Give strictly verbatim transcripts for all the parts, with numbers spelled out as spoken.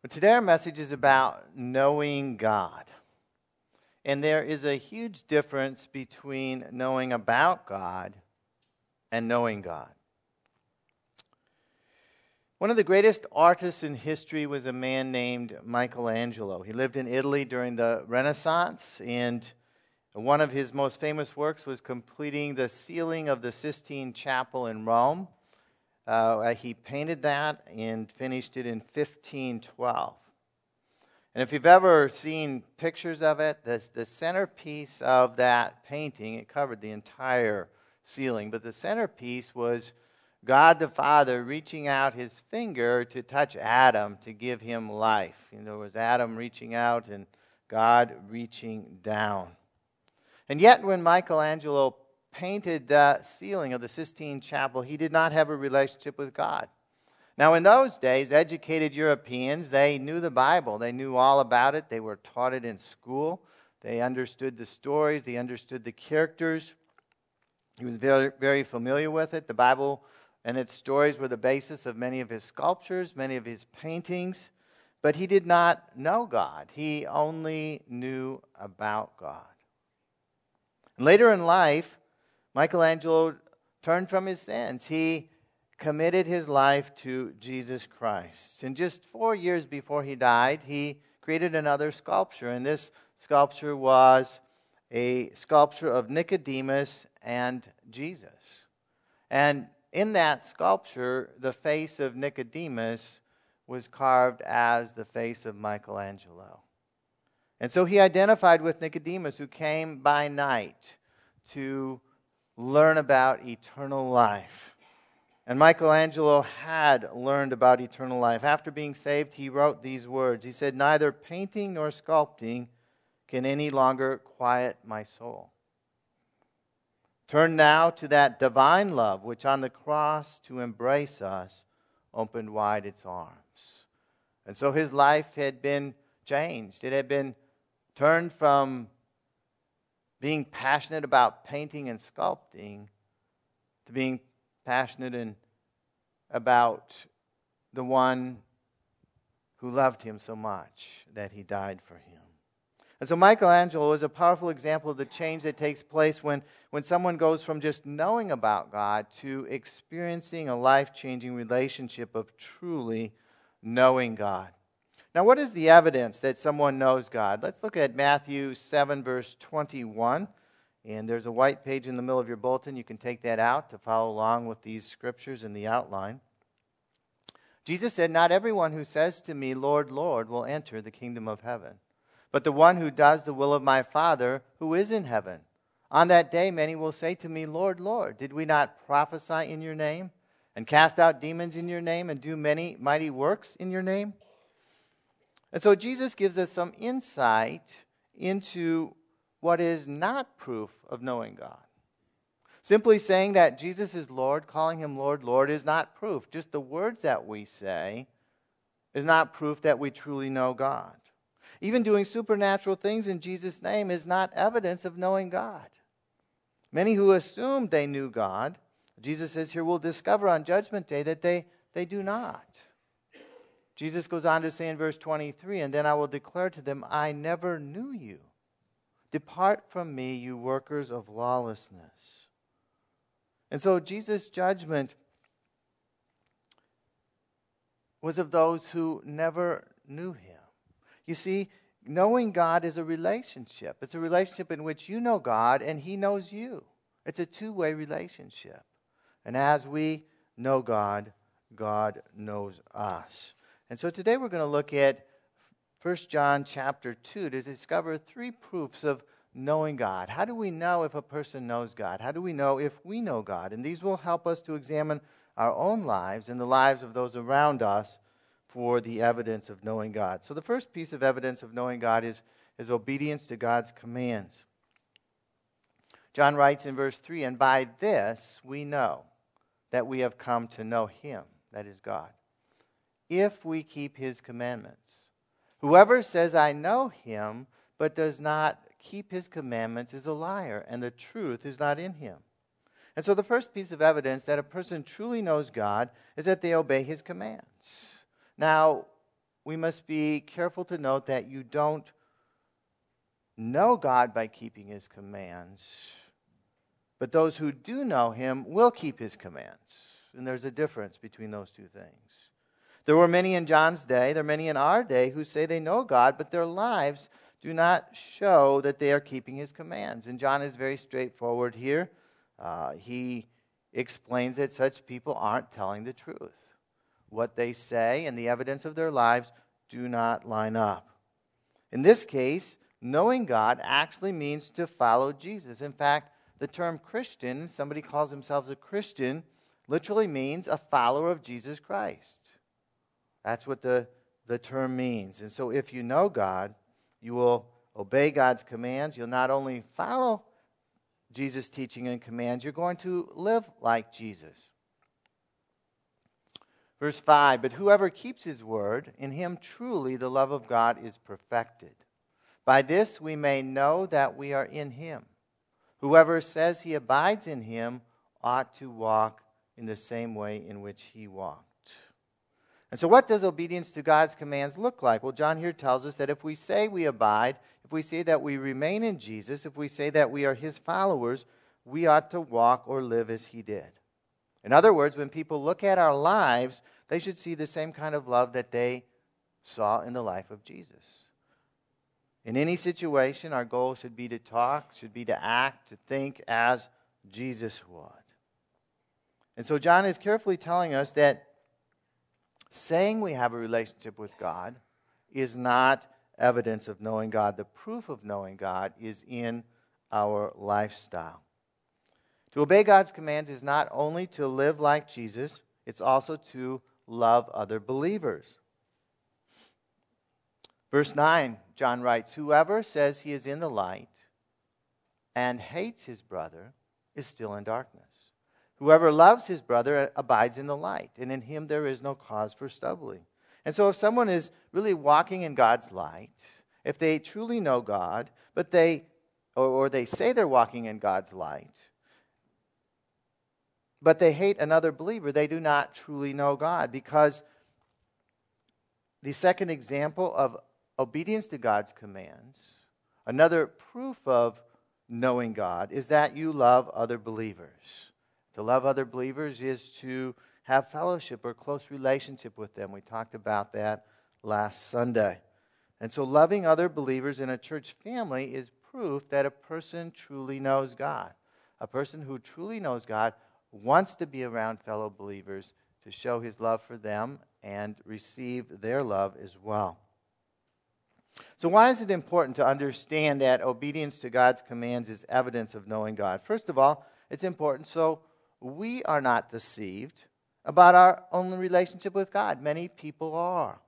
But today our message is about knowing God. And there is a huge difference between knowing about God and knowing God. One of the greatest artists in history was a man named Michelangelo. He lived in Italy during the Renaissance, and one of his most famous works was completing the ceiling of the Sistine Chapel in Rome. Uh, he painted that and finished it in fifteen twelve. And if you've ever seen pictures of it, the, the centerpiece of that painting, it covered the entire ceiling, but the centerpiece was God the Father reaching out his finger to touch Adam to give him life. You know, it was Adam reaching out and God reaching down. And yet when Michelangelo painted the ceiling of the Sistine Chapel, he did not have a relationship with God. Now, in those days, educated Europeans, they knew the Bible. They knew all about it. They were taught it in school. They understood the stories. They understood the characters. He was very, very familiar with it. The Bible and its stories were the basis of many of his sculptures, many of his paintings. But he did not know God. He only knew about God. Later in life, Michelangelo turned from his sins. He committed his life to Jesus Christ. And just four years before he died, he created another sculpture. And this sculpture was a sculpture of Nicodemus and Jesus. And in that sculpture, the face of Nicodemus was carved as the face of Michelangelo. And so he identified with Nicodemus, who came by night to learn about eternal life. And Michelangelo had learned about eternal life. After being saved, he wrote these words. He said, "Neither painting nor sculpting can any longer quiet my soul. Turn now to that divine love which on the cross to embrace us opened wide its arms." And so his life had been changed. It had been turned from being passionate about painting and sculpting to being passionate in, about the one who loved him so much that he died for him. And so Michelangelo is a powerful example of the change that takes place when, when someone goes from just knowing about God to experiencing a life-changing relationship of truly knowing God. Now, what is the evidence that someone knows God? Let's look at Matthew seven, verse twenty-one. And there's a white page in the middle of your bulletin. You can take that out to follow along with these scriptures in the outline. Jesus said, "Not everyone who says to me, 'Lord, Lord,' will enter the kingdom of heaven, but the one who does the will of my Father who is in heaven. On that day many will say to me, 'Lord, Lord, did we not prophesy in your name, and cast out demons in your name, and do many mighty works in your name?'" And so Jesus gives us some insight into what is not proof of knowing God. Simply saying that Jesus is Lord, calling him Lord, Lord, is not proof. Just the words that we say is not proof that we truly know God. Even doing supernatural things in Jesus' name is not evidence of knowing God. Many who assumed they knew God, Jesus says here, will discover on Judgment Day that they, they do not. Jesus goes on to say in verse twenty-three, "And then I will declare to them, 'I never knew you. Depart from me, you workers of lawlessness.'" And so Jesus' judgment was of those who never knew him. You see, knowing God is a relationship. It's a relationship in which you know God and he knows you. It's a two-way relationship. And as we know God, God knows us. And so today we're going to look at First John chapter two to discover three proofs of knowing God. How do we know if a person knows God? How do we know if we know God? And these will help us to examine our own lives and the lives of those around us for the evidence of knowing God. So the first piece of evidence of knowing God is, is obedience to God's commands. John writes in verse three, "And by this we know that we have come to know him," that is God, "if we keep his commandments. Whoever says, 'I know him,' but does not keep his commandments is a liar, and the truth is not in him." And so the first piece of evidence that a person truly knows God is that they obey his commands. Now, we must be careful to note that you don't know God by keeping his commands, but those who do know him will keep his commands. And there's a difference between those two things. There were many in John's day, there are many in our day who say they know God, but their lives do not show that they are keeping his commands. And John is very straightforward here. Uh, he explains that such people aren't telling the truth. What they say and the evidence of their lives do not line up. In this case, knowing God actually means to follow Jesus. In fact, the term Christian, somebody calls themselves a Christian, literally means a follower of Jesus Christ. That's what the, the term means. And so if you know God, you will obey God's commands. You'll not only follow Jesus' teaching and commands, you're going to live like Jesus. Verse five, but whoever keeps his word, in him truly the love of God is perfected. By this we may know that we are in him. Whoever says he abides in him ought to walk in the same way in which he walked. And so what does obedience to God's commands look like? Well, John here tells us that if we say we abide, if we say that we remain in Jesus, if we say that we are his followers, we ought to walk or live as he did. In other words, when people look at our lives, they should see the same kind of love that they saw in the life of Jesus. In any situation, our goal should be to talk, should be to act, to think as Jesus would. And so John is carefully telling us that saying we have a relationship with God is not evidence of knowing God. The proof of knowing God is in our lifestyle. To obey God's commands is not only to live like Jesus, it's also to love other believers. Verse nine, John writes, whoever says he is in the light and hates his brother is still in darkness. Whoever loves his brother abides in the light, and in him there is no cause for stumbling. And so if someone is really walking in God's light, if they truly know God, but they or, or they say they're walking in God's light, but they hate another believer, they do not truly know God, because the second example of obedience to God's commands, another proof of knowing God, is that you love other believers. To love other believers is to have fellowship or close relationship with them. We talked about that last Sunday. And so loving other believers in a church family is proof that a person truly knows God. A person who truly knows God wants to be around fellow believers to show his love for them and receive their love as well. So why is it important to understand that obedience to God's commands is evidence of knowing God? First of all, it's important so we are not deceived about our own relationship with God. Many people are.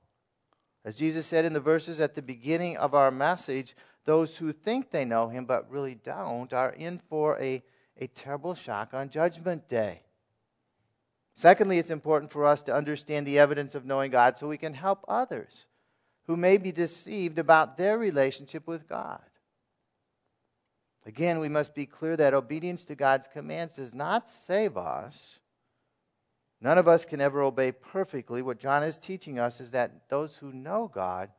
As Jesus said in the verses at the beginning of our message, those who think they know him but really don't are in for a, a terrible shock on Judgment Day. Secondly, it's important for us to understand the evidence of knowing God so we can help others who may be deceived about their relationship with God. Again, we must be clear that obedience to God's commands does not save us. None of us can ever obey perfectly. What John is teaching us is that those who know God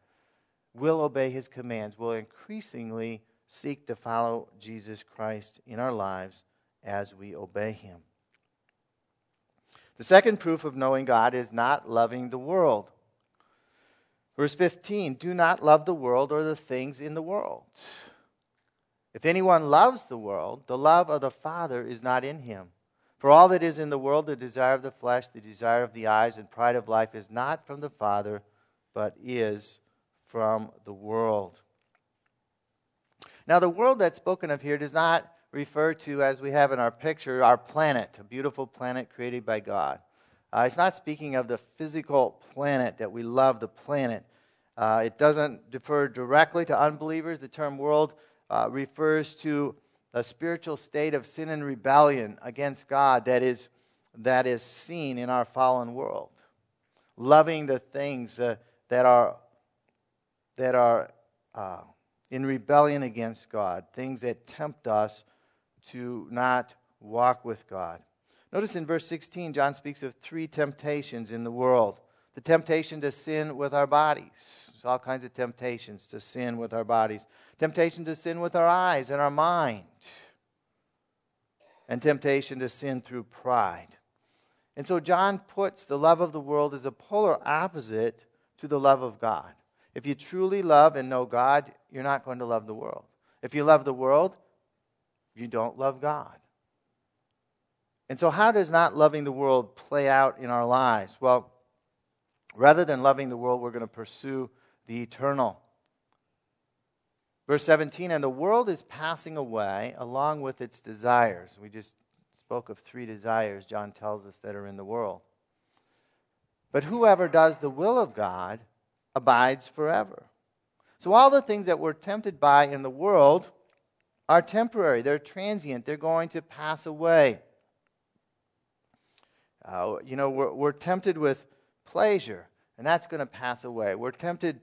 will obey his commands, will increasingly seek to follow Jesus Christ in our lives as we obey him. The second proof of knowing God is not loving the world. Verse fifteen, do not love the world or the things in the world. If anyone loves the world, the love of the Father is not in him. For all that is in the world, the desire of the flesh, the desire of the eyes, and pride of life is not from the Father, but is from the world. Now, the world that's spoken of here does not refer to, as we have in our picture, our planet, a beautiful planet created by God. Uh, it's not speaking of the physical planet that we love, the planet. Uh, it doesn't defer directly to unbelievers. The term world Uh, refers to a spiritual state of sin and rebellion against God that is that is seen in our fallen world. Loving the things uh, that are that are uh, in rebellion against God, things that tempt us to not walk with God. Notice in verse sixteen, John speaks of three temptations in the world. the temptation to sin with our bodies. There's all kinds of temptations to sin with our bodies. Temptation to sin with our eyes and our mind. And temptation to sin through pride. And so John puts the love of the world as a polar opposite to the love of God. If you truly love and know God, you're not going to love the world. If you love the world, you don't love God. And so how does not loving the world play out in our lives? Well, rather than loving the world, we're going to pursue the eternal. Verse seventeen, and the world is passing away along with its desires. We just spoke of three desires, John tells us, that are in the world. But whoever does the will of God abides forever. So all the things that we're tempted by in the world are temporary. They're transient. They're going to pass away. Uh, you know, we're, we're tempted with pleasure, and that's going to pass away. We're tempted,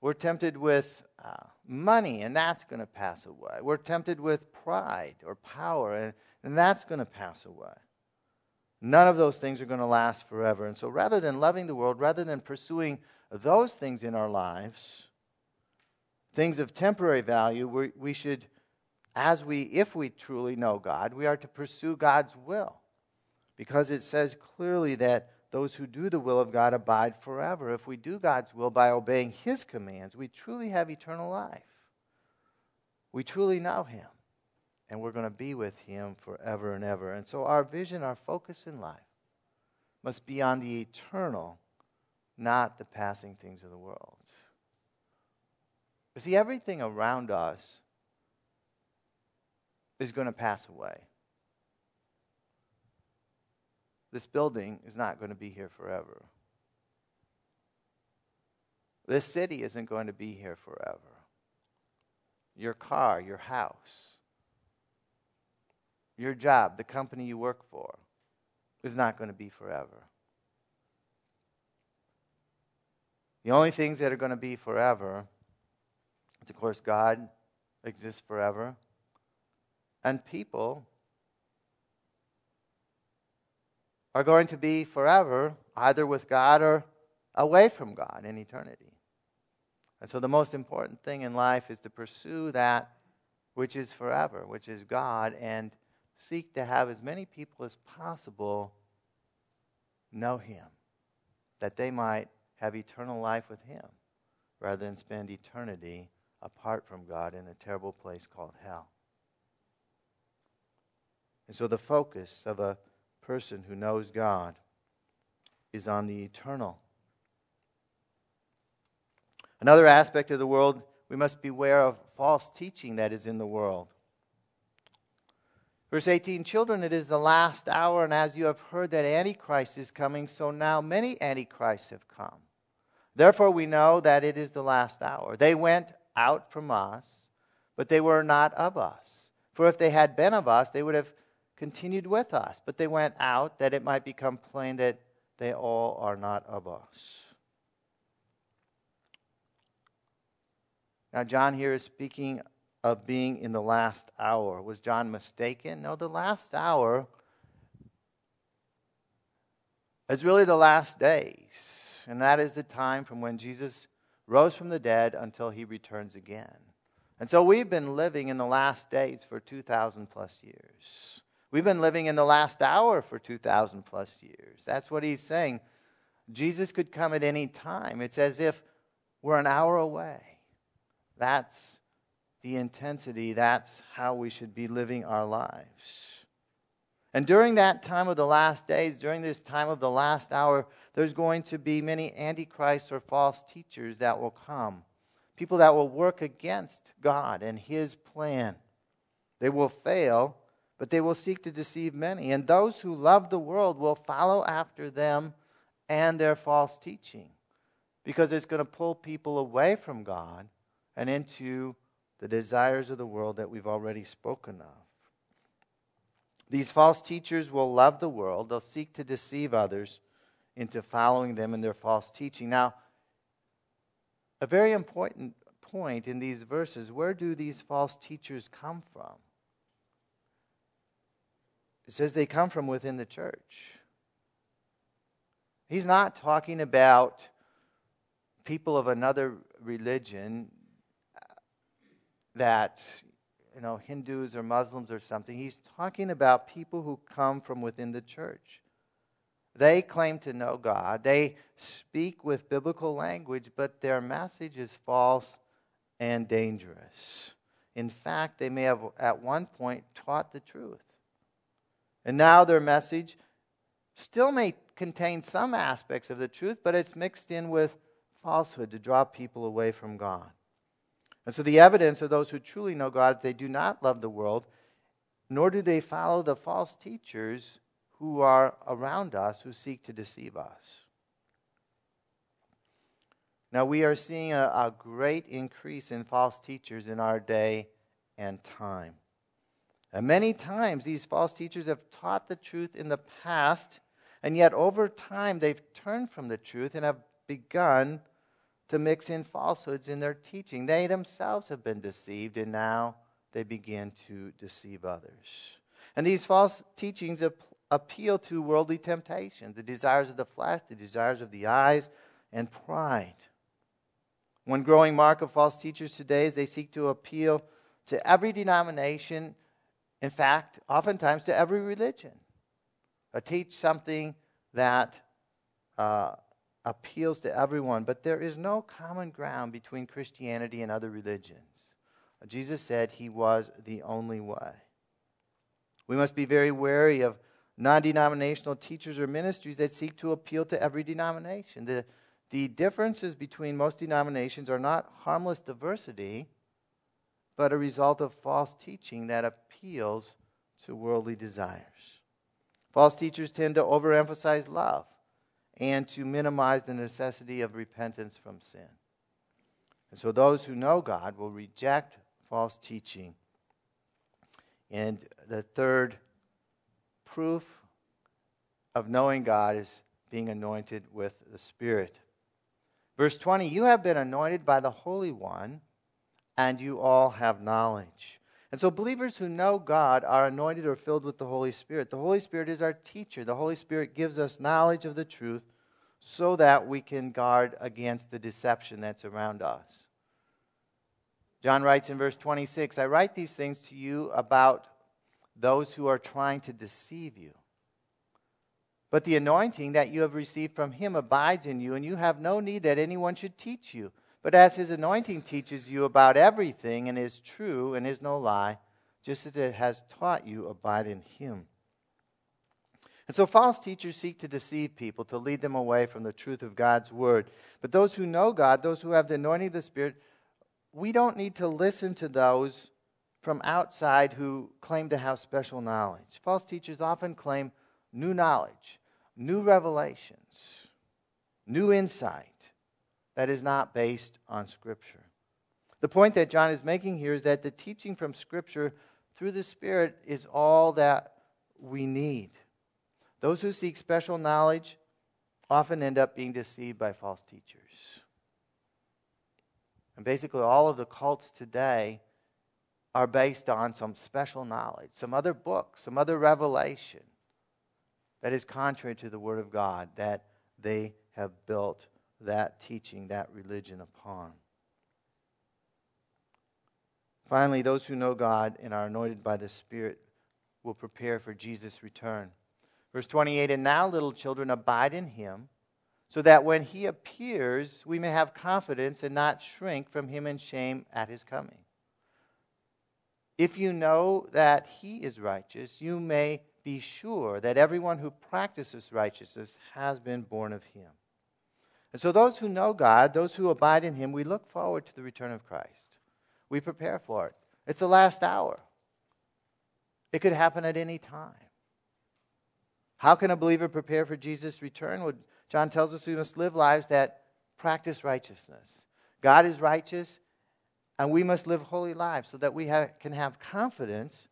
we're tempted with uh, money, and that's going to pass away. We're tempted with pride or power, and, and that's going to pass away. None of those things are going to last forever. And so rather than loving the world, rather than pursuing those things in our lives, things of temporary value, we, we should, as we, if we truly know God, we are to pursue God's will. Because it says clearly that those who do the will of God abide forever. If we do God's will by obeying His commands, we truly have eternal life. We truly know Him. And we're going to be with Him forever and ever. And so our vision, our focus in life must be on the eternal, not the passing things of the world. You see, everything around us is going to pass away. This building is not going to be here forever. This city isn't going to be here forever. Your car, your house, your job, the company you work for, is not going to be forever. The only things that are going to be forever, of course, God exists forever. And people are going to be forever, either with God or away from God in eternity. And so the most important thing in life is to pursue that which is forever, which is God, and seek to have as many people as possible know Him, that they might have eternal life with Him, rather than spend eternity apart from God in a terrible place called hell. And so the focus of a person who knows God is on the eternal. Another aspect of the world, we must beware of false teaching that is in the world. Verse eighteen, children, it is the last hour, and as you have heard that Antichrist is coming, so now many Antichrists have come. Therefore we know that it is the last hour. They went out from us, but they were not of us. For if they had been of us, they would have continued with us, but they went out that it might become plain that they all are not of us. Now, John here is speaking of being in the last hour. Was John mistaken? No, the last hour is really the last days, and that is the time from when Jesus rose from the dead until He returns again. And so we've been living in the last days for two thousand plus years. We've been living in the last hour for two thousand plus years. That's what he's saying. Jesus could come at any time. It's as if we're an hour away. That's the intensity. That's how we should be living our lives. And during that time of the last days, during this time of the last hour, there's going to be many antichrists or false teachers that will come. People that will work against God and His plan. They will fail, but they will seek to deceive many. And those who love the world will follow after them and their false teaching, because it's going to pull people away from God and into the desires of the world that we've already spoken of. These false teachers will love the world. They'll seek to deceive others into following them in their false teaching. Now, a very important point in these verses, where do these false teachers come from? It says they come from within the church. He's not talking about people of another religion that, you know, Hindus or Muslims or something. He's talking about people who come from within the church. They claim to know God. They speak with biblical language, but their message is false and dangerous. In fact, they may have at one point taught the truth. And now their message still may contain some aspects of the truth, but it's mixed in with falsehood to draw people away from God. And so the evidence of those who truly know God, they do not love the world, nor do they follow the false teachers who are around us, who seek to deceive us. Now, we are seeing a, a great increase in false teachers in our day and time. And many times these false teachers have taught the truth in the past, and yet over time they've turned from the truth and have begun to mix in falsehoods in their teaching. They themselves have been deceived, and now they begin to deceive others. And these false teachings ap- appeal to worldly temptations, the desires of the flesh, the desires of the eyes, and pride. One growing mark of false teachers today is they seek to appeal to every denomination, in fact, oftentimes to every religion, or teach something that uh, appeals to everyone. But there is no common ground between Christianity and other religions. Jesus said he was the only way. We must be very wary of non-denominational teachers or ministries that seek to appeal to every denomination. The The differences between most denominations are not harmless diversity, but a result of false teaching that appeals to worldly desires. False teachers tend to overemphasize love and to minimize the necessity of repentance from sin. And so those who know God will reject false teaching. And the third proof of knowing God is being anointed with the Spirit. Verse twenty, you have been anointed by the Holy One, and you all have knowledge. And so believers who know God are anointed or filled with the Holy Spirit. The Holy Spirit is our teacher. The Holy Spirit gives us knowledge of the truth so that we can guard against the deception that's around us. John writes in verse twenty-six, I write these things to you about those who are trying to deceive you. But the anointing that you have received from him abides in you, and you have no need that anyone should teach you. But as his anointing teaches you about everything and is true and is no lie, just as it has taught you, abide in him. And so false teachers seek to deceive people, to lead them away from the truth of God's word. But those who know God, those who have the anointing of the Spirit, we don't need to listen to those from outside who claim to have special knowledge. False teachers often claim new knowledge, new revelations, new insight that is not based on Scripture. The point that John is making here is that the teaching from Scripture through the Spirit is all that we need. Those who seek special knowledge often end up being deceived by false teachers. And basically all of the cults today are based on some special knowledge, some other book, some other revelation that is contrary to the Word of God, that they have built that teaching, that religion upon. Finally, those who know God and are anointed by the Spirit will prepare for Jesus' return. Verse twenty-eight, and now, little children, abide in him, so that when he appears, we may have confidence and not shrink from him in shame at his coming. If you know that he is righteous, you may be sure that everyone who practices righteousness has been born of him. And so those who know God, those who abide in him, we look forward to the return of Christ. We prepare for it. It's the last hour. It could happen at any time. How can a believer prepare for Jesus' return? Well, John tells us we must live lives that practice righteousness. God is righteous, and we must live holy lives so that we ha- can have confidence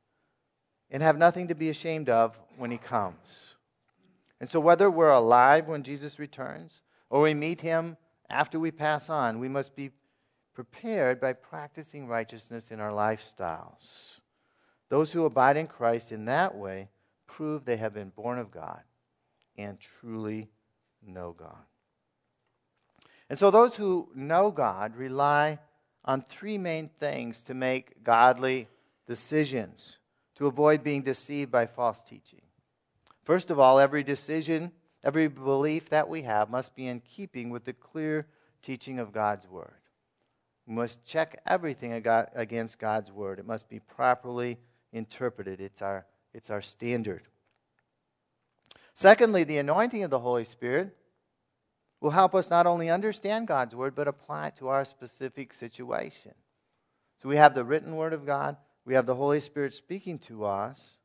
and have nothing to be ashamed of when he comes. And so whether we're alive when Jesus returns or we meet him after we pass on, we must be prepared by practicing righteousness in our lifestyles. Those who abide in Christ in that way prove they have been born of God and truly know God. And so those who know God rely on three main things to make godly decisions, to avoid being deceived by false teaching. First of all, every decision, every belief that we have must be in keeping with the clear teaching of God's Word. We must check everything against God's Word. It must be properly interpreted. It's our, it's our standard. Secondly, the anointing of the Holy Spirit will help us not only understand God's Word, but apply it to our specific situation. So we have the written Word of God. We have the Holy Spirit speaking to us.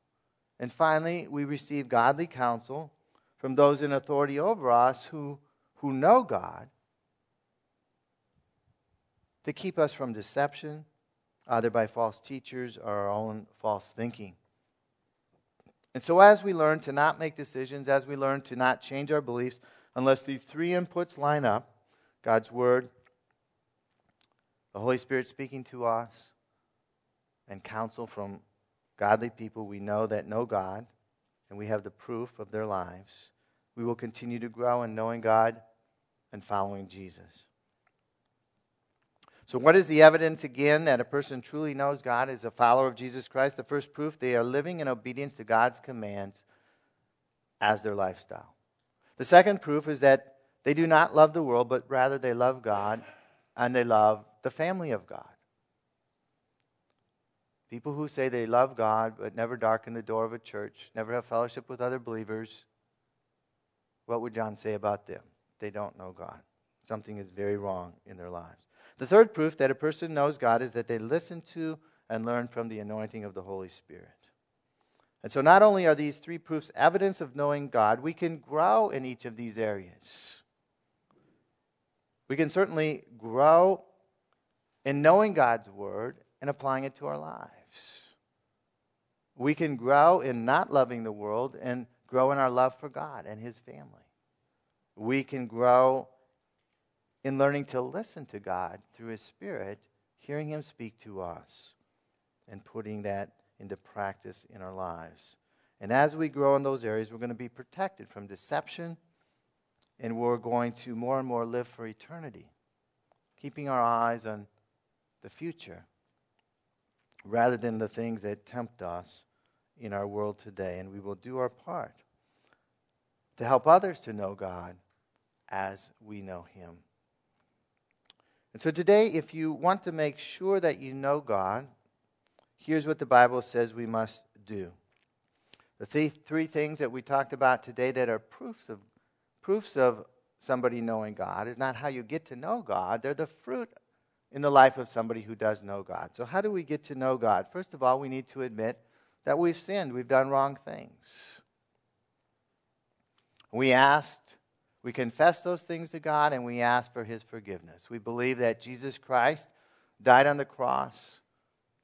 And finally, we receive godly counsel from those in authority over us who, who know God, to keep us from deception, either by false teachers or our own false thinking. And so as we learn to not make decisions, as we learn to not change our beliefs, unless these three inputs line up, God's Word, the Holy Spirit speaking to us, and counsel from godly people we know that know God, and we have the proof of their lives, we will continue to grow in knowing God and following Jesus. So what is the evidence, again, that a person truly knows God is a follower of Jesus Christ? The first proof, they are living in obedience to God's commands as their lifestyle. The second proof is that they do not love the world, but rather they love God and they love the family of God. People who say they love God, but never darken the door of a church, never have fellowship with other believers, what would John say about them? They don't know God. Something is very wrong in their lives. The third proof that a person knows God is that they listen to and learn from the anointing of the Holy Spirit. And so not only are these three proofs evidence of knowing God, we can grow in each of these areas. We can certainly grow in knowing God's Word and applying it to our lives. We can grow in not loving the world and grow in our love for God and His family. We can grow in learning to listen to God through His Spirit, hearing Him speak to us, and putting that into practice in our lives. And as we grow in those areas, we're going to be protected from deception, and we're going to more and more live for eternity, keeping our eyes on the future, rather than the things that tempt us in our world today. And we will do our part to help others to know God as we know Him. And so today, if you want to make sure that you know God, here's what the Bible says we must do. The th- three things that we talked about today that are proofs of, proofs of somebody knowing God is not how you get to know God. They're the fruit in the life of somebody who does know God. So how do we get to know God? First of all, we need to admit that we've sinned. We've done wrong things. We asked We confess those things to God, and we ask for His forgiveness. We believe that Jesus Christ died on the cross,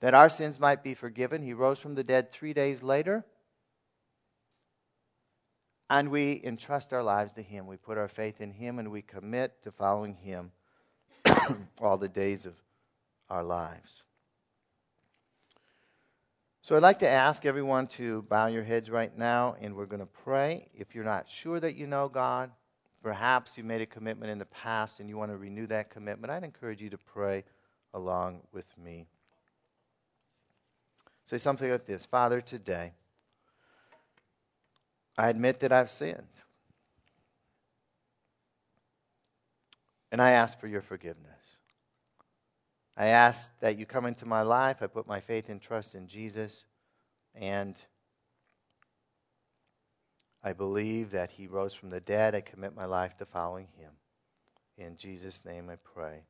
that our sins might be forgiven. He rose from the dead three days later, and we entrust our lives to Him. We put our faith in Him, and we commit to following Him all the days of our lives. So I'd like to ask everyone to bow your heads right now, and we're going to pray. If you're not sure that you know God, perhaps you made a commitment in the past and you want to renew that commitment, I'd encourage you to pray along with me. Say something like this: Father, today, I admit that I've sinned, and I ask for your forgiveness. I ask that you come into my life. I put my faith and trust in Jesus, and I believe that He rose from the dead. I commit my life to following Him. In Jesus' name I pray.